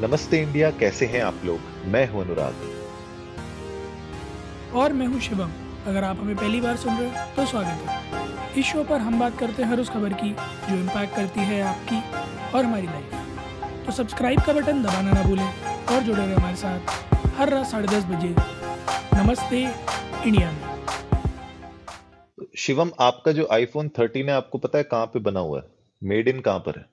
नमस्ते इंडिया, कैसे हैं आप लोग। मैं हूं अनुराग। और मैं हूं शिवम। अगर आप हमें पहली बार सुन रहे हो तो स्वागत है। इस शो पर हम बात करते हैं हर उस खबर की जो इम्पैक्ट करती है आपकी और हमारी लाइफ। तो सब्सक्राइब का बटन दबाना ना भूलें और जुड़े रहें हमारे साथ हर रात 10:30 बजे नमस्ते इंडिया में। शिवम, आपका जो iPhone 13 है, आपको पता है कहाँ पे बना हुआ है? मेड इन कहाँ पर है?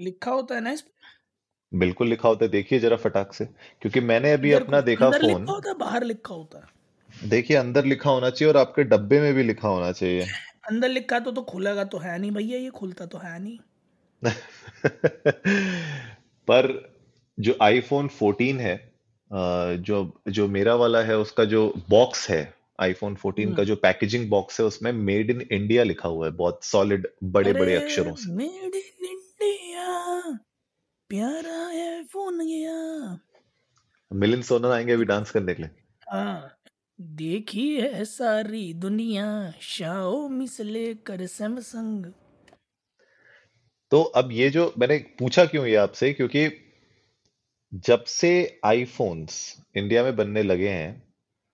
लिखा होता है ना इस पे? बिल्कुल लिखा होता है। देखिए जरा फटाक से, क्योंकि मैंने अभी अपना देखा फोन। लिखा होता है, बाहर लिखा होता है। देखिए अंदर लिखा होना चाहिए और आपके डब्बे में भी लिखा होना चाहिए। अंदर लिखा तो खुलेगा तो है नहीं भैया, ये खुलता तो है नहीं। पर जो iPhone 14 है, जो मेरा वाला है, उसका जो बॉक्स है iPhone 14 का, जो पैकेजिंग बॉक्स है, उसमें मेड इन इंडिया लिखा हुआ है बहुत सॉलिड बड़े अक्षरों से। मेड इन इंडिया, प्यारा है फोन गया। मिलिंद सोनल आएंगे अभी डांस करने के लिए। देखी है सारी दुनिया शाओमी से लेकर सैमसंग। तो अब ये जो मैंने पूछा क्यों ये आपसे, क्योंकि जब से आईफोन्स इंडिया में बनने लगे हैं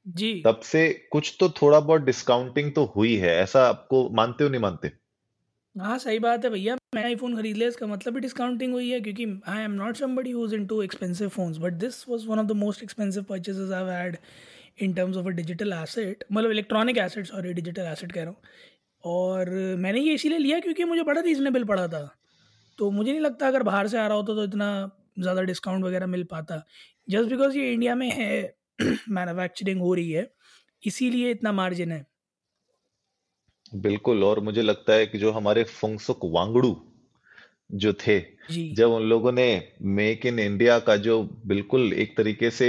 जी, तब से कुछ तो थोड़ा बहुत डिस्काउंटिंग तो हुई है। ऐसा आपको मानते हो नहीं मानते? हाँ सही बात है भैया, मैं आईफोन खरीद लिया, इसका मतलब भी डिस्काउंटिंग हुई है, क्योंकि I am not somebody who is into expensive phones, but this was one of the most expensive purchases I have had in terms of a digital asset, मतलब electronic asset, sorry digital asset कह रहा हूँ। और मैंने ये इसीलिए लिया क्योंकि मुझे बड़ा रीजनेबल पड़ा था, तो मुझे नहीं लगता अगर बाहर से आ रहा होता तो इतना ज़्यादा डिस्काउंट वगैरह मिल पाता। जस्ट बिकॉज ये इंडिया में है, मैन्युफैक्चरिंग हो रही है, इसीलिए इतना मार्जिन है। बिल्कुल। और मुझे लगता है कि जो हमारे फुंगसुक वांगडू जो थे, जब उन लोगों ने मेक इन इंडिया का जो बिल्कुल एक तरीके से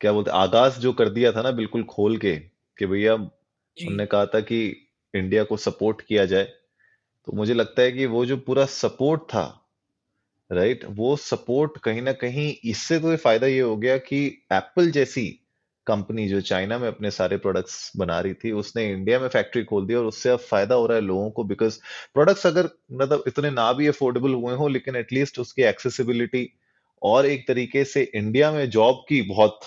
क्या बोलते आगाज जो कर दिया था ना, बिल्कुल खोल के, कि भैया उन्होंने कहा था कि इंडिया को सपोर्ट किया जाए, तो मुझे लगता है कि वो जो पूरा सपोर्ट था, राइट, वो सपोर्ट कहीं ना कहीं इससे तो फायदा ये हो गया कि एप्पल जैसी कंपनी जो चाइना में अपने सारे प्रोडक्ट्स बना रही थी, उसने इंडिया में फैक्ट्री खोल दी, और उससे अब फायदा हो रहा है लोगों को, बिकॉज प्रोडक्ट्स अगर मतलब इतने ना भी अफोर्डेबल हुए हों, लेकिन एटलीस्ट उसकी एक्सेसिबिलिटी और एक तरीके से इंडिया में जॉब की बहुत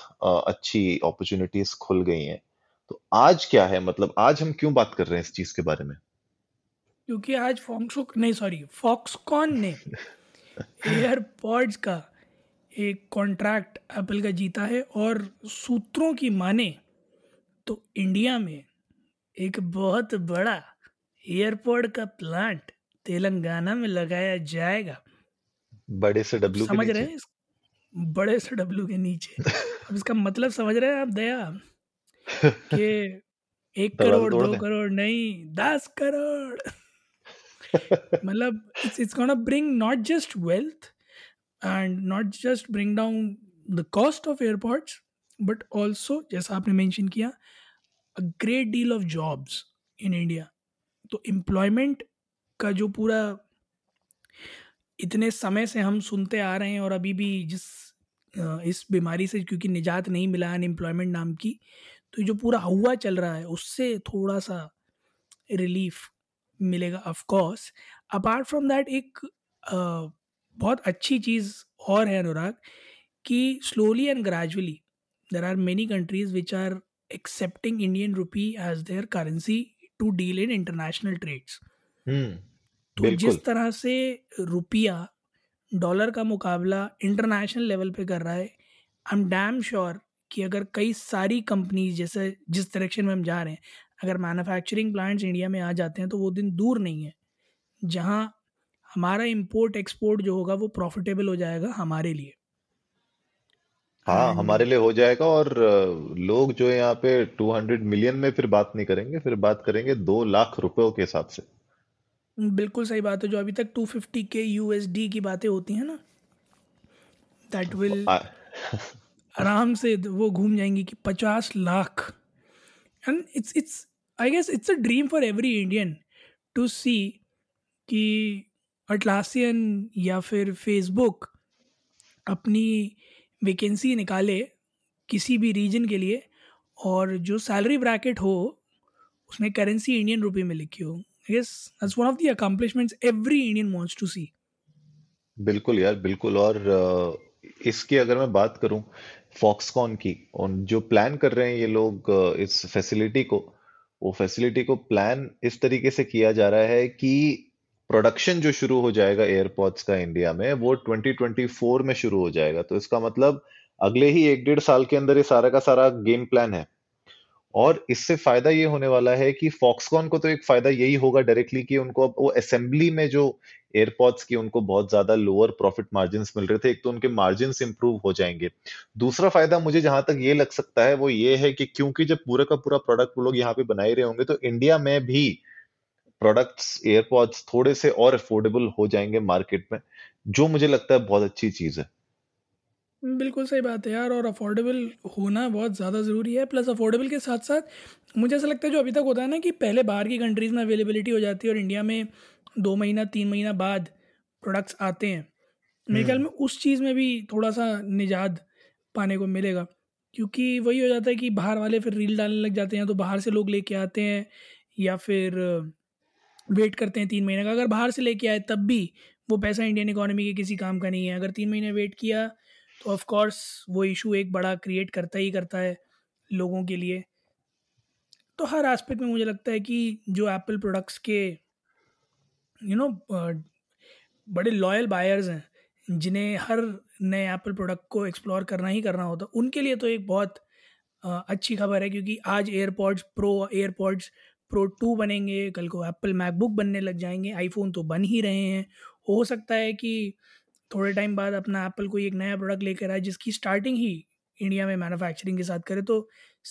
अच्छी अपॉर्चुनिटीज खुल गई हैं। तो आज क्या है, मतलब आज हम क्यों बात कर रहे हैं इस चीज के बारे में? क्योंकि आज फॉक्सकॉन ने एयरपॉड्स का एक कॉन्ट्रैक्ट एप्पल का जीता है, और सूत्रों की माने तो इंडिया में एक बहुत बड़ा एयरपोर्ट का प्लांट तेलंगाना में लगाया जाएगा। बड़े से डब्ल्यू के नीचे अब इसका मतलब समझ रहे हैं आप दया कि 1 करोड़ 2 करोड़ नहीं 10 करोड़ मतलब it's gonna bring not just wealth and not just bring down the cost of airports, but also, जैसा आपने mention किया, a great deal of jobs in India. तो employment का जो पूरा इतने समय से हम सुनते आ रहे हैं, और अभी भी जिस इस बीमारी से क्योंकि निजात नहीं मिला, अनएम्प्लॉयमेंट नाम की, तो जो पूरा हुआ चल रहा है उससे थोड़ा सा रिलीफ मिलेगा। Of course apart from that एक बहुत अच्छी चीज़ और है अनुराग, कि slowly and gradually there are many countries which are accepting Indian rupee as their currency to deal in international trades. तो जिस तरह से रुपया डॉलर का मुकाबला इंटरनेशनल लेवल पे कर रहा है, आई एम डैम श्योर कि अगर कई सारी कंपनीज, जैसे जिस डायरेक्शन में हम जा रहे हैं, अगर मैन्युफैक्चरिंग प्लांट्स इंडिया में आ जाते हैं, तो वो दिन दूर नहीं है जहां हमारा इम्पोर्ट एक्सपोर्ट जो होगा वो प्रॉफिटेबल हो जाएगा हमारे लिए। हाँ, हमारे लिए हो जाएगा। और लोग जो यहाँ पे 200 मिलियन में फिर बात नहीं करेंगे, फिर बात करेंगे 2 लाख रुपयों के हिसाब से। बिल्कुल सही बात है। जो अभी तक 250 के USD की बातें होती हैं ना, दैट विल आराम से वो घूम जाएंगी कि 50 lakh. And it's I guess it's a dream for every Indian to see कि Atlassian या फिर Facebook अपनी वैकेंसी निकाले किसी भी रीजन के लिए, और जो सैलरी ब्रैकेट हो उसमें करेंसी इंडियन रुपी में लिखी हो। I guess that's one of the accomplishments every Indian wants to see. बिल्कुल यार, बिल्कुल। और इसकी अगर मैं बात करूं फॉक्सकॉन की, और जो प्लान कर रहे हैं ये लोग इस फैसिलिटी को, वो फैसिलिटी को प्लान इस तरीके से किया जा रहा है कि प्रोडक्शन जो शुरू हो जाएगा एयरपॉड्स का इंडिया में, वो 2024 में शुरू हो जाएगा। तो इसका मतलब अगले ही 1 डेढ़ साल के अंदर ये सारा का सारा गेम प्लान है। और इससे फायदा ये होने वाला है कि फॉक्सकॉन को तो एक फायदा यही होगा डायरेक्टली कि उनको अब वो असेंबली में जो एयरपॉड्स की उनको बहुत ज्यादा लोअर प्रॉफिट मार्जिन मिल रहे थे, एक तो उनके मार्जिन इंप्रूव हो जाएंगे। दूसरा फायदा मुझे जहां तक ये लग सकता है वो ये है कि क्योंकि जब पूरा का पूरा प्रोडक्ट वो लोग यहाँ पे बना ही रहे होंगे, तो इंडिया में भी प्रोडक्ट्स एयरपॉड्स थोड़े से और अफोर्डेबल हो जाएंगे मार्केट में, जो मुझे लगता है बहुत अच्छी चीज है। बिल्कुल सही बात है यार, और अफोर्डेबल होना बहुत ज़्यादा ज़रूरी है। प्लस अफोर्डेबल के साथ साथ मुझे ऐसा लगता है जो अभी तक होता है ना कि पहले बाहर की कंट्रीज़ में अवेलेबिलिटी हो जाती है और इंडिया में 2 महीना 3 महीना बाद प्रोडक्ट्स आते हैं, मेरे ख्याल में उस चीज़ में भी थोड़ा सा निजात पाने को मिलेगा। क्योंकि वही हो जाता है कि बाहर वाले फिर रील डालने लग जाते हैं, तो बाहर से लोग लेके आते हैं या फिर वेट करते हैं 3 महीने का। अगर बाहर से लेके आए तब भी वो पैसा इंडियन इकोनॉमी के किसी काम का नहीं है। अगर 3 महीने वेट किया तो ऑफ कोर्स वो इशू एक बड़ा क्रिएट करता ही करता है लोगों के लिए। तो हर एस्पेक्ट में मुझे लगता है कि जो एप्पल प्रोडक्ट्स के बड़े लॉयल बायर्स हैं, जिन्हें हर नए एप्पल प्रोडक्ट को एक्सप्लोर करना ही करना होता है, उनके लिए तो एक बहुत अच्छी खबर है। क्योंकि आज एयरपॉड्स प्रो 2 बनेंगे, कल को एप्पल मैकबुक बनने लग जाएंगे, आईफोन तो बन ही रहे हैं। हो सकता है कि थोड़े टाइम बाद अपना एप्पल कोई एक नया प्रोडक्ट लेकर आए जिसकी स्टार्टिंग ही इंडिया में मैन्युफैक्चरिंग के साथ करे। तो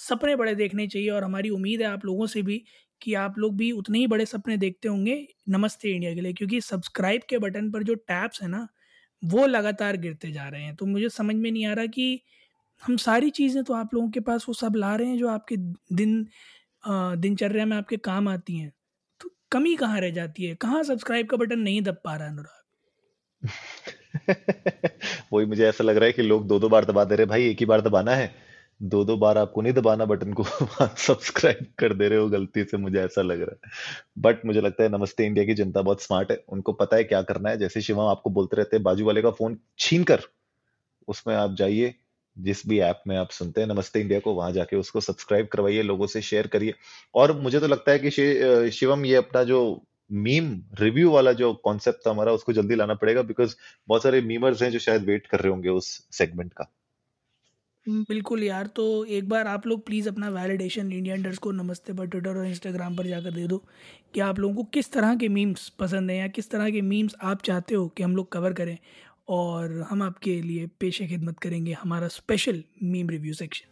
सपने बड़े देखने चाहिए, और हमारी उम्मीद है आप लोगों से भी कि आप लोग भी उतने ही बड़े सपने देखते होंगे नमस्ते इंडिया के लिए। क्योंकि सब्सक्राइब के बटन पर जो टैप्स है ना, वो लगातार गिरते जा रहे हैं। तो मुझे समझ में नहीं आ रहा कि हम सारी चीज़ें तो आप लोगों के पास वो सब ला रहे हैं जो आपके दिनचर्या में आपके काम आती हैं, तो कमी कहाँ रह जाती है, कहाँ सब्सक्राइब का बटन नहीं दब पा रहा अनुराग? वही मुझे ऐसा लग रहा है कि लोग 2-2 बार दबा दे रहे। भाई एक ही बार दबाना है, 2-2 बार आपको नहीं दबाना बटन को। सब्सक्राइब कर दे रहे हो गलती से, मुझे ऐसा लग रहा है। बट मुझे लगता है नमस्ते इंडिया की जनता बहुत स्मार्ट है, उनको पता है क्या करना है। जैसे शिवम आपको बोलते रहते हैं, बाजू वाले का फोन छीन कर उसमें आप जाइए, जिस भी ऐप में आप सुनते हैं नमस्ते इंडिया को, वहां जाके उसको सब्सक्राइब करवाइए, लोगों से शेयर करिए। और मुझे तो लगता है कि शिवम ये अपना जो मीम रिव्यू वाला जो कॉन्सेप्ट था हमारा, उसको जल्दी लाना पड़ेगा, बिकॉज बहुत सारे मीमर्स हैं जो शायद वेट कर रहे होंगे उस सेगमेंट का। बिल्कुल यार, तो एक बार आप लोग प्लीज़ अपना वैलिडेशन India_Namaste पर ट्विटर और इंस्टाग्राम पर जाकर दे दो कि आप लोगों को किस तरह के मीम्स पसंद हैं या किस तरह के मीम्स आप चाहते हो कि हम लोग कवर करें, और हम आपके लिए पेशे खिदमत करेंगे हमारा स्पेशल मीम रिव्यू सेक्शन।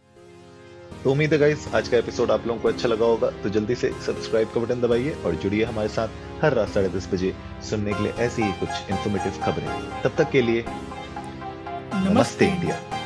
तो उम्मीद है गाइस आज का एपिसोड आप लोगों को अच्छा लगा होगा, तो जल्दी से सब्सक्राइब का बटन दबाइए और जुड़िए हमारे साथ हर रात 10:30 बजे सुनने के लिए ऐसी ही कुछ इन्फॉर्मेटिव खबरें। तब तक के लिए नमस्ते इंडिया।